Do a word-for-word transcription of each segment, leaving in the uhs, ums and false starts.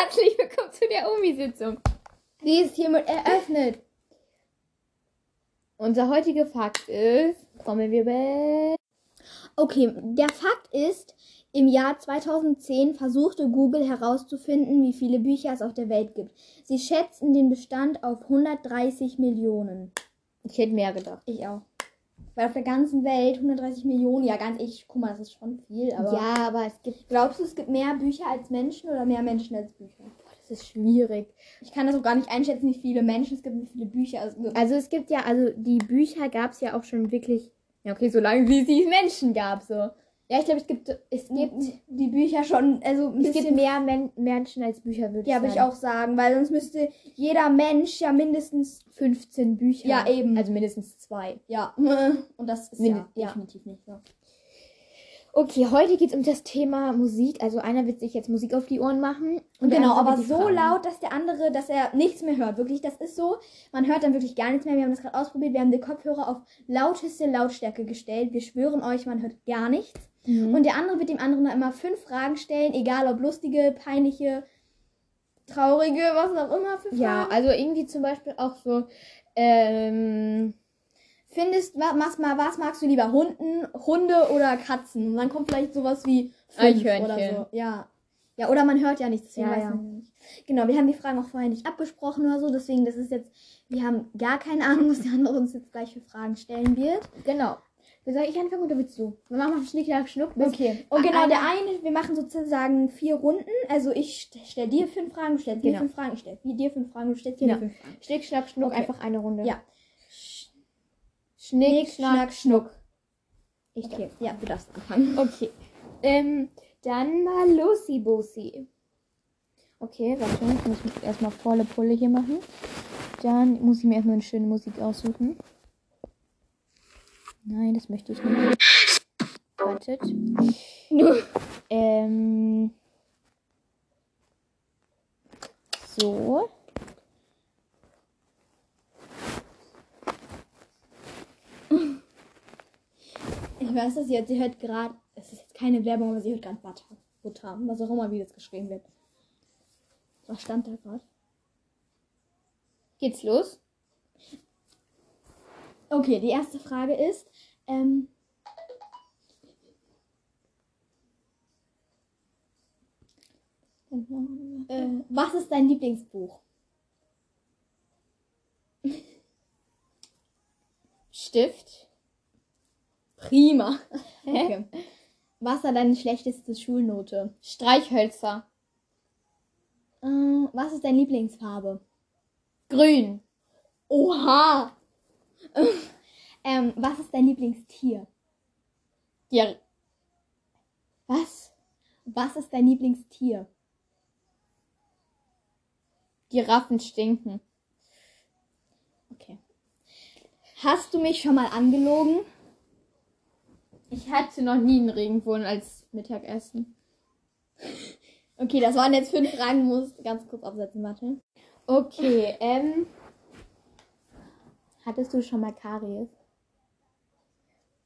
Herzlich willkommen zu der Omi-Sitzung. Die ist hiermit eröffnet. Unser heutiger Fakt ist... Kommen wir bei... Okay, der Fakt ist, im Jahr zweitausendzehn versuchte Google herauszufinden, wie viele Bücher es auf der Welt gibt. Sie schätzten den Bestand auf hundertdreißig Millionen. Ich hätte mehr gedacht. Ich auch. Weil auf der ganzen Welt hundertdreißig Millionen, ja ganz ehrlich, guck mal, das ist schon viel, aber... Ja, aber es gibt... Glaubst du, es gibt mehr Bücher als Menschen oder mehr Menschen als Bücher? Boah, das ist schwierig. Ich kann das auch gar nicht einschätzen, wie viele Menschen es gibt, wie viele Bücher es gibt. Also es gibt ja, also die Bücher gab es ja auch schon wirklich... Ja, okay, so lange wie es Menschen gab, so. Ja, ich glaube, es gibt es gibt die Bücher schon, also es gibt mehr Men- Menschen als Bücher, würde ich sagen. Ja, würde ich auch sagen, weil sonst müsste jeder Mensch ja mindestens fünfzehn Bücher. Ja, eben. Also mindestens zwei. Ja. Und das ist Mind- ja definitiv ja. nicht so. Okay, heute geht es um das Thema Musik. Also einer wird sich jetzt Musik auf die Ohren machen. Und genau, aber so Fragen. Laut, dass der andere, dass er nichts mehr hört. Wirklich, das ist so. Man hört dann wirklich gar nichts mehr. Wir haben das gerade ausprobiert. Wir haben die Kopfhörer auf lauteste Lautstärke gestellt. Wir schwören euch, man hört gar nichts. Mhm. Und der andere wird dem anderen dann immer fünf Fragen stellen. Egal ob lustige, peinliche, traurige, was auch immer für Fragen. Ja, also irgendwie zum Beispiel auch so, ähm... Findest, was, was magst du lieber, Hunden, Hunde oder Katzen? Und dann kommt vielleicht sowas wie fünf oder so. Ja. Ja, oder man hört ja nichts, deswegen ja, weiß ja. nicht. Genau, wir haben die Fragen auch vorher nicht abgesprochen oder so, deswegen das ist jetzt, wir haben gar keine Ahnung, was der andere uns jetzt gleich für Fragen stellen wird. Genau. Soll ich anfangen oder willst du? Wir machen auf Schnickschnack Schnuck. Okay. Und genau, eine, der eine, wir machen sozusagen vier Runden. Also ich stelle dir fünf Fragen, du stellst dir genau. fünf Fragen, ich stelle dir fünf Fragen, du stellst dir genau. fünf Fragen. Schnickschnack Schnuck, okay. Einfach eine Runde. Ja. Schnick, Schnack, Schnuck. Ich okay. Ja, du darfst anfangen. Okay. Ähm, dann mal Lucy Bosi. Okay, warte, ich muss erstmal volle Pulle hier machen. Dann muss ich mir erstmal eine schöne Musik aussuchen. Nein, das möchte ich nicht. Wartet. ähm. So. Ich weiß, dass sie, hat, sie hört gerade, es ist jetzt keine Werbung, aber sie hört gerade Butter, Butter, was auch immer, wie das geschrieben wird. Was stand da gerade? Geht's los? Okay, die erste Frage ist, ähm... Äh, was ist dein Lieblingsbuch? Stift. Prima. Okay. Was war deine schlechteste Schulnote? Streichhölzer. Äh, was ist deine Lieblingsfarbe? Grün. Oha. ähm, was ist dein Lieblingstier? Ja. Was? Was ist dein Lieblingstier? Giraffen stinken. Okay. Hast du mich schon mal angelogen? Ich hatte noch nie einen Regenbogen als Mittagessen. Okay, das waren jetzt fünf Fragen, muss ganz kurz absetzen, warte. Okay, ähm. Hattest du schon mal Karies?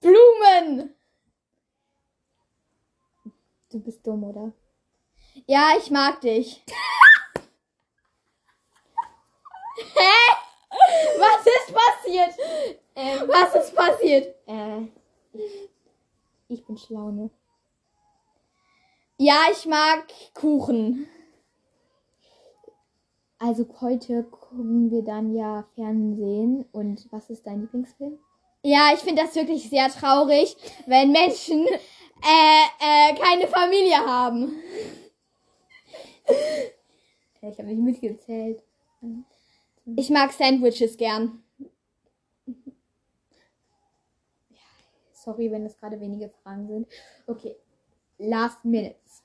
Blumen! Du bist dumm, oder? Ja, ich mag dich. Hä? Was ist passiert? Ähm, Was ist passiert? Äh. Ich bin schlau, ne? Ja, ich mag Kuchen. Also heute gucken wir dann ja Fernsehen. Und was ist dein Lieblingsfilm? Ja, ich finde das wirklich sehr traurig, wenn Menschen äh, äh, keine Familie haben. Ich habe nicht mitgezählt. Ich mag Sandwiches gern. Sorry, wenn es gerade wenige Fragen sind. Okay, last minutes.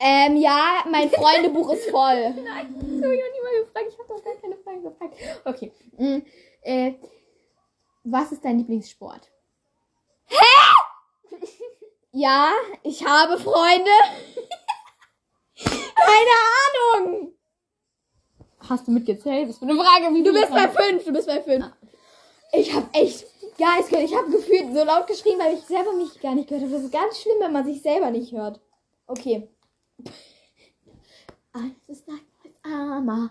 Ähm, ja, mein Freundebuch ist voll. Nein, das habe ich noch nie mal gefragt. Ich habe noch gar keine Fragen gefragt. Okay. Mm, äh, was ist dein Lieblingssport? Hä? Ja, ich habe Freunde. Keine Ahnung. Hast du mitgezählt? Was für eine Frage? Wie du bist bei fünf. Du bist bei fünf. Ich habe echt... Ja, ich, ich habe gefühlt so laut geschrien, weil ich selber mich gar nicht gehört habe. Das ist ganz schlimm, wenn man sich selber nicht hört. Okay. Alles ist leicht als Armer.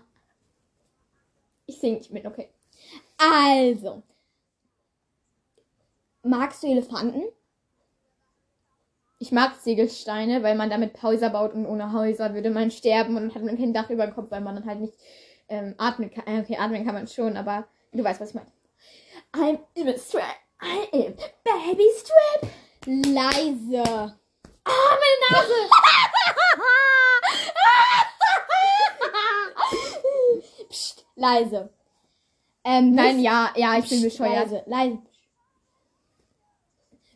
Ich singe nicht mit, okay. Also. Magst du Elefanten? Ich mag Ziegelsteine, weil man damit Häuser baut und ohne Häuser würde man sterben und hat man kein Dach über dem Kopf, weil man dann halt nicht ähm, atmen kann. Okay, atmen kann man schon, aber du weißt, was ich meine. I'm in a strap. I am baby strap. Leise. Ah, oh, meine Nase. Psst, leise. Ähm, nein, ja, ja, ich bin bescheuert. Leise, leise.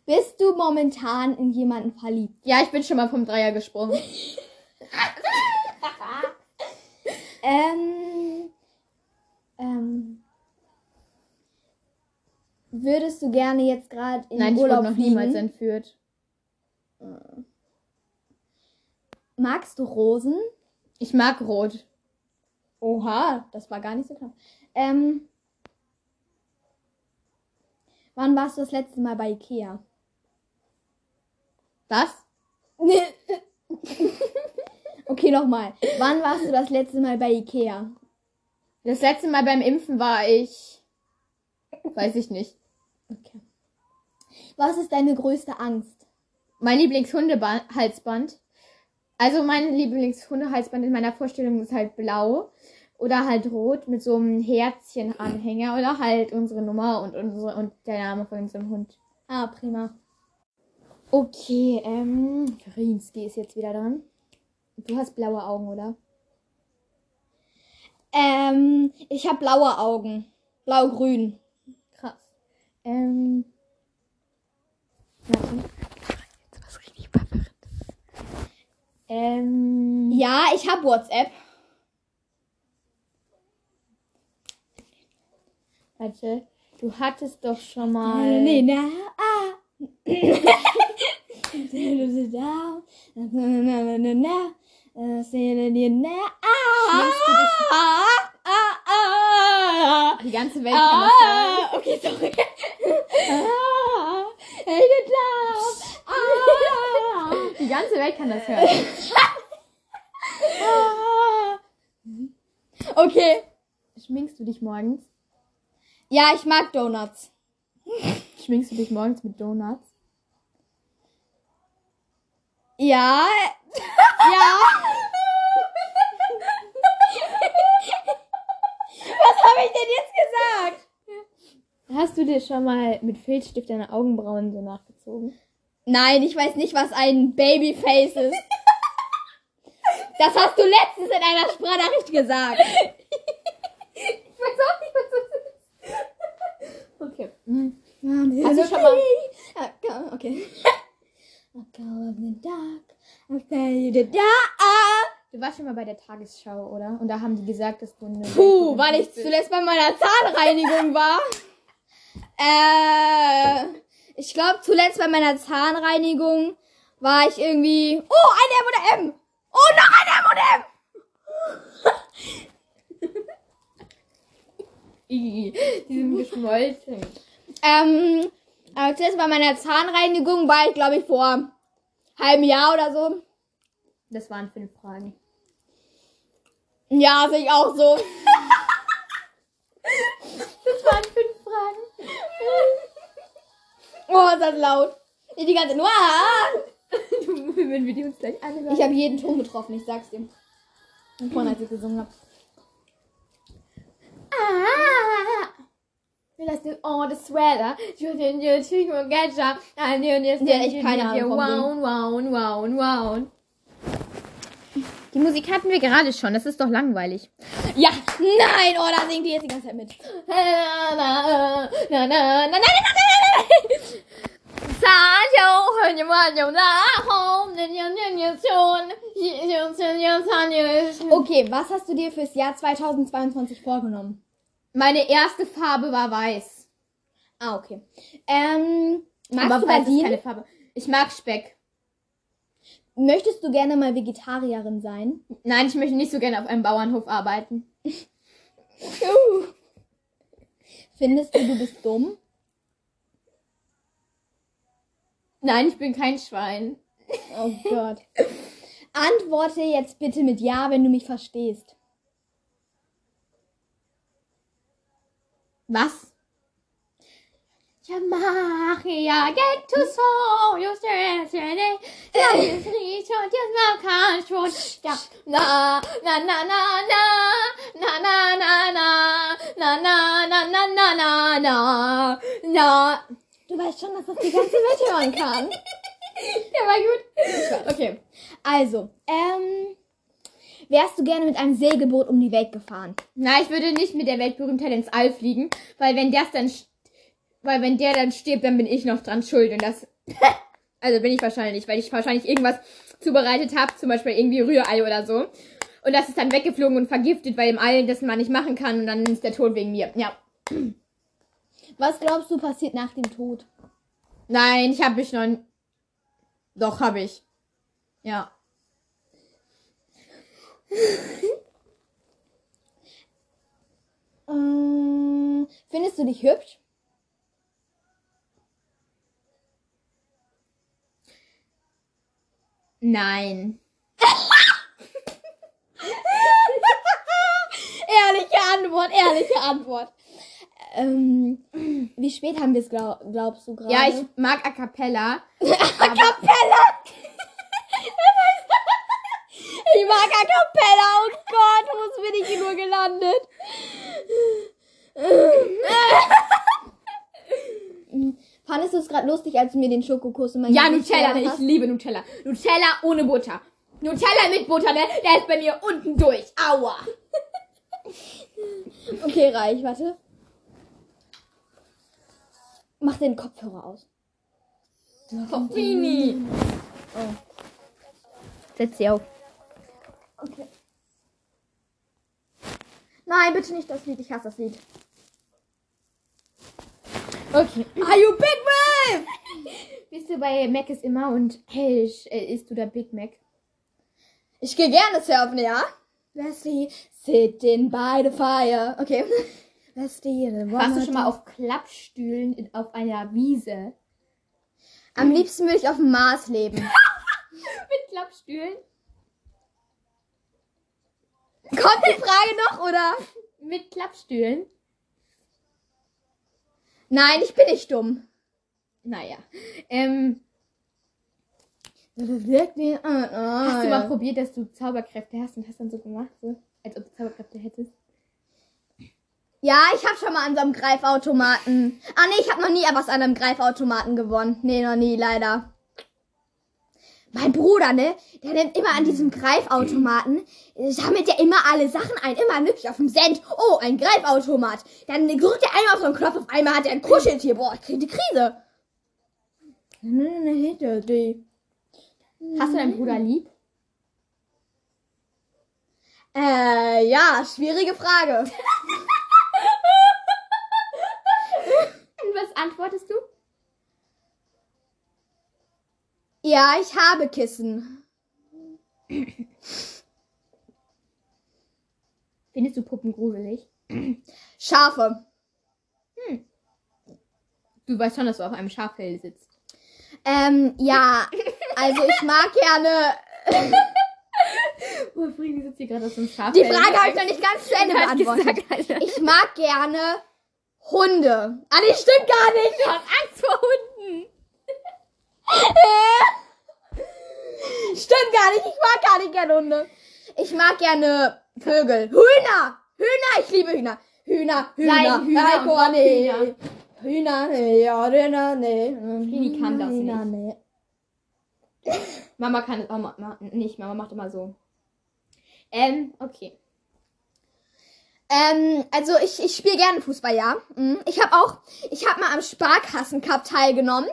Bist du momentan in jemanden verliebt? Ja, ich bin schon mal vom Dreier gesprungen. ähm, ähm, würdest du gerne jetzt gerade in Nein, Urlaub fliegen? Nein, ich wurde noch niemals fliegen? entführt. Magst du Rosen? Ich mag Rot. Oha, das war gar nicht so knapp. Ähm, wann warst du das letzte Mal bei IKEA? Was? Okay, nochmal. Wann warst du das letzte Mal bei IKEA? Das letzte Mal beim Impfen war ich... Weiß ich nicht. Okay. Was ist deine größte Angst? Mein Lieblingshundehalsband. Also mein Lieblingshundehalsband in meiner Vorstellung ist halt blau. Oder halt rot mit so einem Herzchenanhänger. Oder halt unsere Nummer und, unsere, und der Name von unserem Hund. Ah, prima. Okay, ähm, Frini ist jetzt wieder dran. Du hast blaue Augen, oder? Ähm, ich habe blaue Augen. Blau-grün. Krass. Ähm. Warte. Jetzt was richtig verwirrend. Ähm. Ja, ich habe WhatsApp. Warte, du hattest doch schon mal. Nee, na, ah. Die ganze Welt kann das hören. Okay, sorry. Die ganze Welt kann das hören. Okay. Schminkst du dich morgens? Ja, ich mag Donuts. Schminkst du dich morgens mit Donuts? Ja. Ja. Was habe ich denn jetzt gesagt? Hast du dir schon mal mit Filzstift deine Augenbrauen so nachgezogen? Nein, ich weiß nicht, was ein Babyface ist. Das hast du letztens in einer Sprachnachricht gesagt. Ich weiß auch nicht, was das ist. Okay. Mhm. Also schon mal... Okay. I'll go in the dark, I'll tell you the dark. Du warst schon mal bei der Tagesschau, oder? Und da haben die gesagt, dass du... Eine Puh, weil ich zuletzt bei meiner Zahnreinigung war. äh, ich glaube, zuletzt bei meiner Zahnreinigung war ich irgendwie... Oh, eine M oder M! Oh, noch eine M oder M! Ii, die sind geschmolzen. Ähm... Aber zuletzt bei meiner Zahnreinigung war ich, glaube ich, vor einem halben Jahr oder so. Das waren fünf Fragen. Ja, sehe ich auch so. Das waren fünf Fragen. Oh, ist das laut. Ich die ganze... Wenn wir die uns gleich alle sagen. Ich habe jeden Ton getroffen, ich sag's dir. Und vorhin, als ich gesungen habe. Ah! Oh, das Sweater. You didn't you think we'll get up. And you didn't you think wow. Die Musik hatten wir gerade schon. Das ist doch langweilig. Ja. Nein. Oh, da singt die jetzt die ganze Zeit mit. Na, na, na, na, na, okay, was hast du dir fürs Jahr zweitausendzweiundzwanzig vorgenommen? Meine erste Farbe war weiß. Ah, okay. Ähm, magst aber du weiß ist keine Farbe. Ich mag Speck. Möchtest du gerne mal Vegetarierin sein? Nein, ich möchte nicht so gerne auf einem Bauernhof arbeiten. uh. Findest du, du bist dumm? Nein, ich bin kein Schwein. Oh Gott. Antworte jetzt bitte mit Ja, wenn du mich verstehst. Was? Ja, mach ja, get to so, you stress, ja, jetzt riecht und jetzt mag schon. Ja, na, na, na, na, na, na, na, na, na, na, na, na, na, na, na, na. Du weißt schon, dass das die ganze Welt hören kann. Der war gut. Okay. Also, ähm, wärst du gerne mit einem Segelboot um die Welt gefahren? Na, ich würde nicht mit der Weltberühmtheit ins All fliegen, weil wenn das dann, weil wenn der dann stirbt, dann bin ich noch dran schuld und das, also bin ich wahrscheinlich, weil ich wahrscheinlich irgendwas zubereitet habe, zum Beispiel irgendwie Rührei oder so. Und das ist dann weggeflogen und vergiftet, weil im All das man nicht machen kann und dann ist der Tod wegen mir. Ja. Was glaubst du passiert nach dem Tod? Nein, ich habe mich noch... Doch, habe ich. Ja. ähm, findest du dich hübsch? Nein. Ehrliche Antwort, ehrliche Antwort. Ähm, wie spät haben wir es, glaub, glaubst du, gerade? Ja, ich mag A Cappella. A Cappella? Ich mag A Cappella. Oh Gott, wo bin ich hier nur gelandet? Fandest du es gerade lustig, als du mir den Schokokuss in meinen Ja, Nutella, ich liebe Nutella. Nutella ohne Butter. Nutella mit Butter, ne? Der ist bei mir unten durch. Aua. Okay, reich, warte. Mach den Kopfhörer aus. Frini. Oh. Setz sie auf. Okay. Nein, bitte nicht das Lied. Ich hasse das Lied. Okay. Are you Big Mac? Bist du bei Mac ist immer und hey, äh, isst du da Big Mac? Ich gehe gerne surfen, ja? Leslie, sitting by the fire. Okay. Warst du schon mal auf Klappstühlen in, auf einer Wiese? Am mhm. liebsten würde ich auf dem Mars leben. Mit Klappstühlen? Kommt die Frage noch, oder? Mit Klappstühlen? Nein, ich bin nicht dumm. Naja. Ähm. Hast du mal probiert, dass du Zauberkräfte hast und hast dann so gemacht, so, als ob du Zauberkräfte hättest? Ja, ich hab schon mal an so einem Greifautomaten. Ah nee, ich hab noch nie etwas an einem Greifautomaten gewonnen. Nee, noch nie, leider. Mein Bruder, ne? Der nimmt immer an diesem Greifautomaten. Sammelt ja immer alle Sachen ein. Immer nüppig auf dem Cent. Oh, ein Greifautomat. Dann drückt er einmal auf so einen Knopf. Auf einmal hat er ein Kuscheltier. Boah, ich krieg die Krise. Hast du deinen Bruder lieb? Äh, ja, schwierige Frage. Was antwortest du? Ja, ich habe Kissen. Findest du Puppen gruselig? Schafe. Hm. Du weißt schon, dass du auf einem Schaffell sitzt. Ähm, ja. Also ich mag gerne... Oh, Frini sitzt hier gerade auf dem Schaffell. Die Frage habe ich noch nicht ganz zu Ende beantwortet. Ich mag gerne... Hunde. Ah, nee, stimmt gar nicht. Ich hab Angst vor Hunden. Stimmt gar nicht. Ich mag gar nicht gerne Hunde. Ich mag gerne Vögel. Hühner. Hühner. Ich liebe Hühner. Hühner. Hühner. Nein, Hühner. Nee. Hühner. Hühner. Nee. Hühner. Nee. Frini kann das nicht. Hühner, nee. Mama kann das auch nicht. Mama macht immer so. Ähm, okay. Ähm, also ich, ich spiele gerne Fußball, ja. Ich habe auch, ich habe mal am Sparkassencup teilgenommen.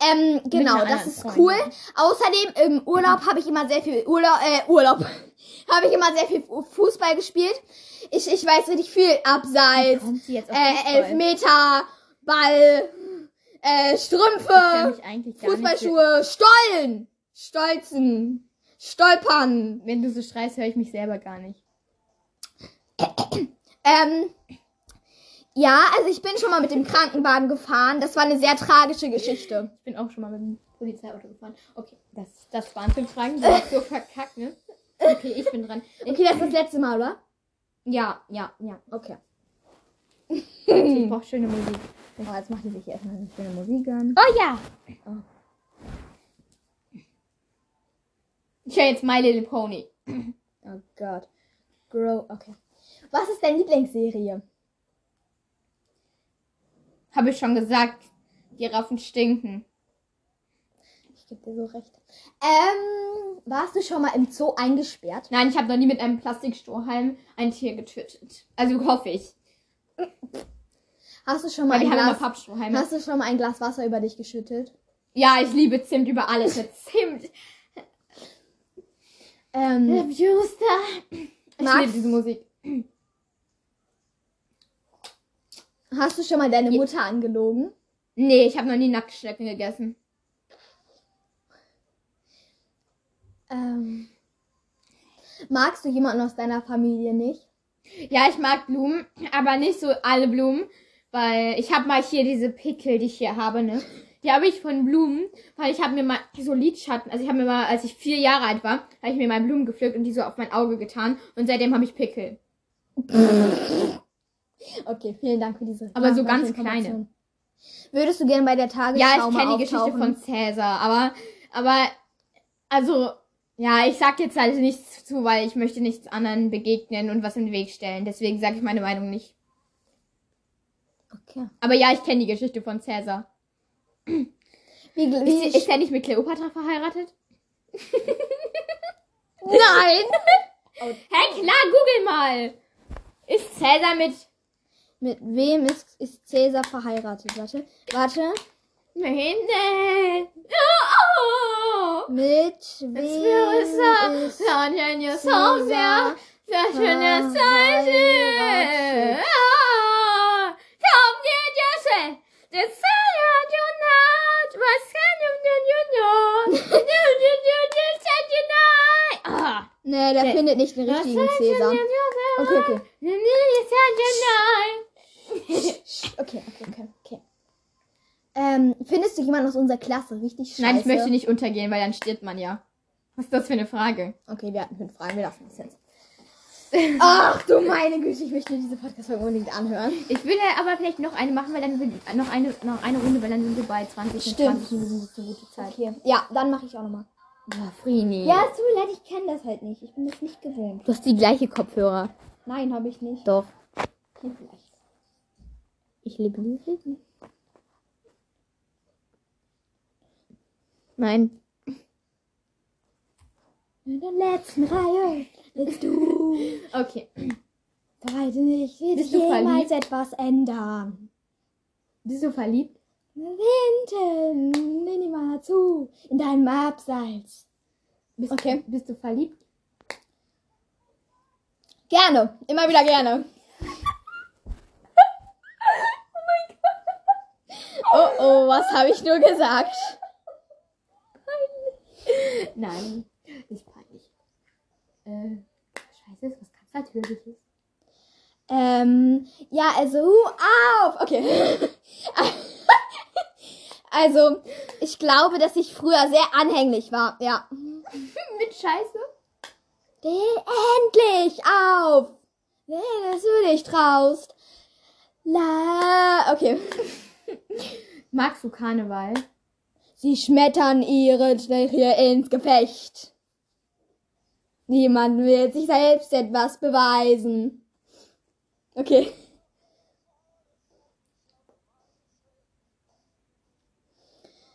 Ähm, genau, das ist cool. Außerdem im Urlaub habe ich immer sehr viel Urlaub, äh, Urlaub, habe ich immer sehr viel Fußball gespielt. Ich, ich weiß richtig viel Abseits, äh, Elfmeter, Ball, äh, Strümpfe, Fußballschuhe, Stollen, Stolzen, Stolpern. Wenn du so schreist, höre ich mich selber gar nicht. Ähm, ja, also ich bin schon mal mit dem Krankenwagen gefahren. Das war eine sehr tragische Geschichte. Ich bin auch schon mal mit dem Polizeiauto gefahren. Okay, das, das waren fünf Fragen. Du hast so verkackt, ne? Okay, ich bin dran. Ich okay, das ist das letzte Mal, oder? Ja, ja, ja. Okay. Ich brauche schöne Musik. Oh, jetzt macht die sich erstmal eine schöne Musik an. Oh ja! Oh. Ich höre jetzt My Little Pony. Oh Gott. Grow, okay. Was ist deine Lieblingsserie? Habe ich schon gesagt. Die Raffen stinken. Ich gebe dir so recht. Ähm, warst du schon mal im Zoo eingesperrt? Nein, ich habe noch nie mit einem Plastikstrohhalm ein Tier getötet. Also hoffe ich. Hast du schon mal, ein Glas, hast du schon mal ein Glas Wasser über dich geschüttelt? Ja, ich liebe Zimt über alles. Mit Zimt. ähm, ich liebe diese Musik. Hast du schon mal deine Mutter angelogen? Nee, ich habe noch nie Nacktschnecken gegessen. Ähm, magst du jemanden aus deiner Familie nicht? Ja, ich mag Blumen, aber nicht so alle Blumen, weil ich habe mal hier diese Pickel, die ich hier habe, ne? Die habe ich von Blumen, weil ich habe mir mal so Lidschatten, also ich habe mir mal, als ich vier Jahre alt war, habe ich mir mal Blumen gepflückt und die so auf mein Auge getan und seitdem habe ich Pickel. Okay, vielen Dank für diese. Aber so ganz kleine. Würdest du gerne bei der Tagesschau auftauchen? Ja, ich kenne die Geschichte von Cäsar, aber, aber, also, ja, ich sag jetzt halt nichts zu, weil ich möchte nichts anderen begegnen und was in den Weg stellen. Deswegen sage ich meine Meinung nicht. Okay. Aber ja, ich kenne die Geschichte von Cäsar. Wie, wie ist er nicht mit Kleopatra verheiratet? Nein! Hä, hey, klar, google mal! Ist Cäsar mit... Mit wem ist, ist Cäsar verheiratet? Warte, warte. Nein, nein. Oh, oh. Mit wem ist Cäsar verheiratet? Nee, der findet nicht den richtigen Cäsar. Okay, okay. Okay, okay, okay, okay. Ähm, findest du jemanden aus unserer Klasse richtig scheiße? Nein, ich möchte nicht untergehen, weil dann stirbt man ja. Was ist das für eine Frage? Okay, wir hatten fünf Fragen, wir lassen das jetzt. Ach du meine Güte, ich möchte diese Podcast-Folge unbedingt anhören. Ich will ja aber vielleicht noch eine machen, weil dann sind noch eine, noch eine Runde, weil dann sind wir bei zwanzig, zwanzig Minuten, das ist eine gute Zeit. Okay. Ja, dann mache ich auch nochmal. Boah, Frini. Ja, es tut mir leid, ich kenne das halt nicht. Ich bin das nicht gewöhnt. Du hast die gleiche Kopfhörer. Nein, habe ich nicht. Doch. Hier vielleicht. Ich liebe Musik. Nein. In der letzten Reihe bist du. Okay. Bereite nicht, willst du jemals etwas ändern? Bist du verliebt? Hinten, nimm mal zu, in deinem Abseits. Bist okay. Du, bist du verliebt? Gerne, immer wieder gerne. Oh, oh, was habe ich nur gesagt? Nein, nicht peinlich. Äh, scheiße, was ganz natürlich ist. Ähm, ja, also, auf! Okay. Also, ich glaube, dass ich früher sehr anhänglich war, ja. Mit Scheiße? Endlich auf! Wenn du dich traust. La, okay. Magst du Karneval? Sie schmettern ihre Tiere ins Gefecht. Niemand will sich selbst etwas beweisen. Okay.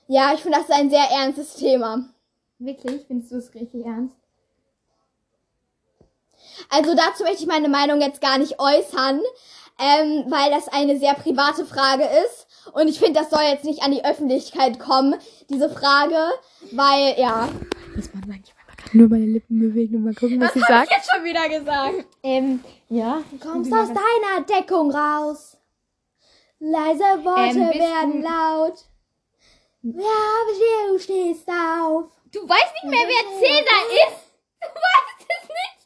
Ja, ich finde, das ist ein sehr ernstes Thema. Wirklich? Findest du es richtig ernst? Also dazu möchte ich meine Meinung jetzt gar nicht äußern, ähm, weil das eine sehr private Frage ist. Und ich finde, das soll jetzt nicht an die Öffentlichkeit kommen, diese Frage, weil, ja. Muss man sagen, ich kann nur meine Lippen bewegen und mal gucken, was, was ich sage. Was hab ich jetzt schon wieder gesagt? Ähm, ja. Du kommst aus deiner Deckung raus. Leise Worte ähm, werden laut. Ja, du stehst auf. Du weißt nicht mehr, wer Cäsar ist. Du weißt es nicht.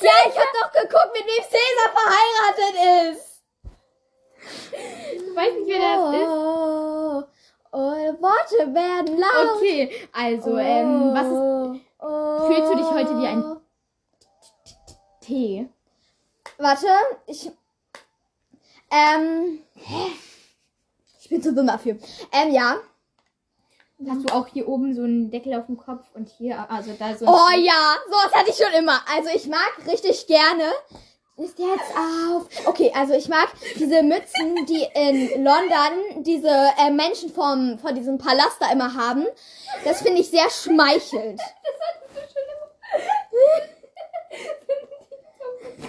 Ja, ich hab doch geguckt, mit wem Cäsar verheiratet ist. Ich weiß nicht, wer das ist. Oh, oh, Oh, Worte werden laut. Okay, also, oh, ähm, was ist... Oh. Fühlst du dich heute wie ein T? Warte, ich... Ähm... Hä? Ich bin zu dumm dafür. Ähm, ja. Hast du auch hier oben so einen Deckel auf dem Kopf und hier, also da so... Oh ja, sowas hatte ich schon immer. Also ich mag richtig gerne... Ist jetzt auf... Okay, also ich mag diese Mützen, die in London diese äh, Menschen vom, von diesem Palast da immer haben. Das finde ich sehr schmeichelnd. Das hattest du schon immer.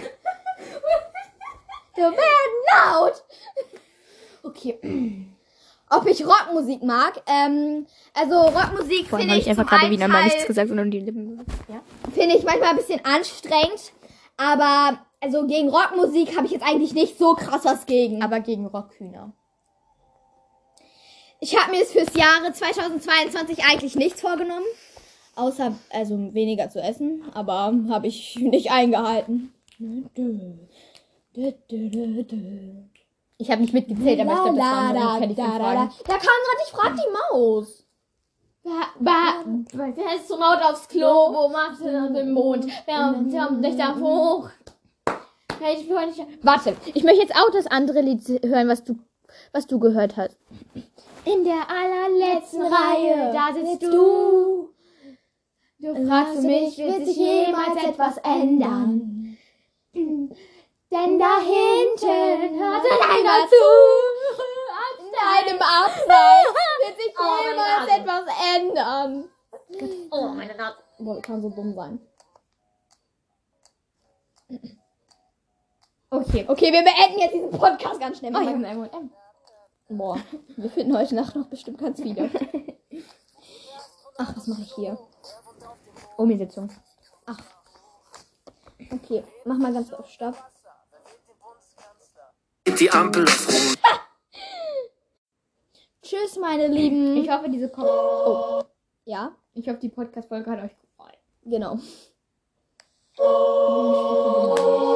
Du werden laut! Okay. Ob ich Rockmusik mag? Ähm, also Rockmusik finde ich, ich einfach gerade wieder mal nichts gesagt, sondern die Lippen. Ja? Finde ich manchmal ein bisschen anstrengend, aber also gegen Rockmusik habe ich jetzt eigentlich nicht so krass was gegen. Aber gegen Rockhühner. Ich habe mir jetzt fürs Jahre zweitausendzweiundzwanzig eigentlich nichts vorgenommen, außer also weniger zu essen, aber habe ich nicht eingehalten. Ich habe nicht mitgezählt, aber ich glaube, das waren da, da, da, da, da. da kam gerade, ich frag die Maus. Wer ist so laut aufs Klo? Wo macht denn den Mond? Wer kommt nicht da hoch? Ich Warte, ich möchte jetzt auch das andere Lied hören, was du, was du gehört hast. In der allerletzten Reihe, da sitzt du. Du fragst mich, wird sich jemals etwas ändern? Denn da hinten hört einer zu. An deinem Abseits wird sich oh, jemals etwas ändern. Oh, meine Nase. Boah, kann so dumm sein. Okay, okay, wir beenden jetzt diesen Podcast ganz schnell. Oh, ich bin M und M. Boah, wir finden heute Nacht noch bestimmt ganz viele. Ach, was mache ich hier? Umsetzung. Ach. Okay, mach mal ganz auf Stopp. Die Ampel auf Rot. Tschüss, meine Lieben. Ich hoffe, diese Kom- Oh. Ja? Ich hoffe, die Podcast-Folge hat euch gefallen. Genau.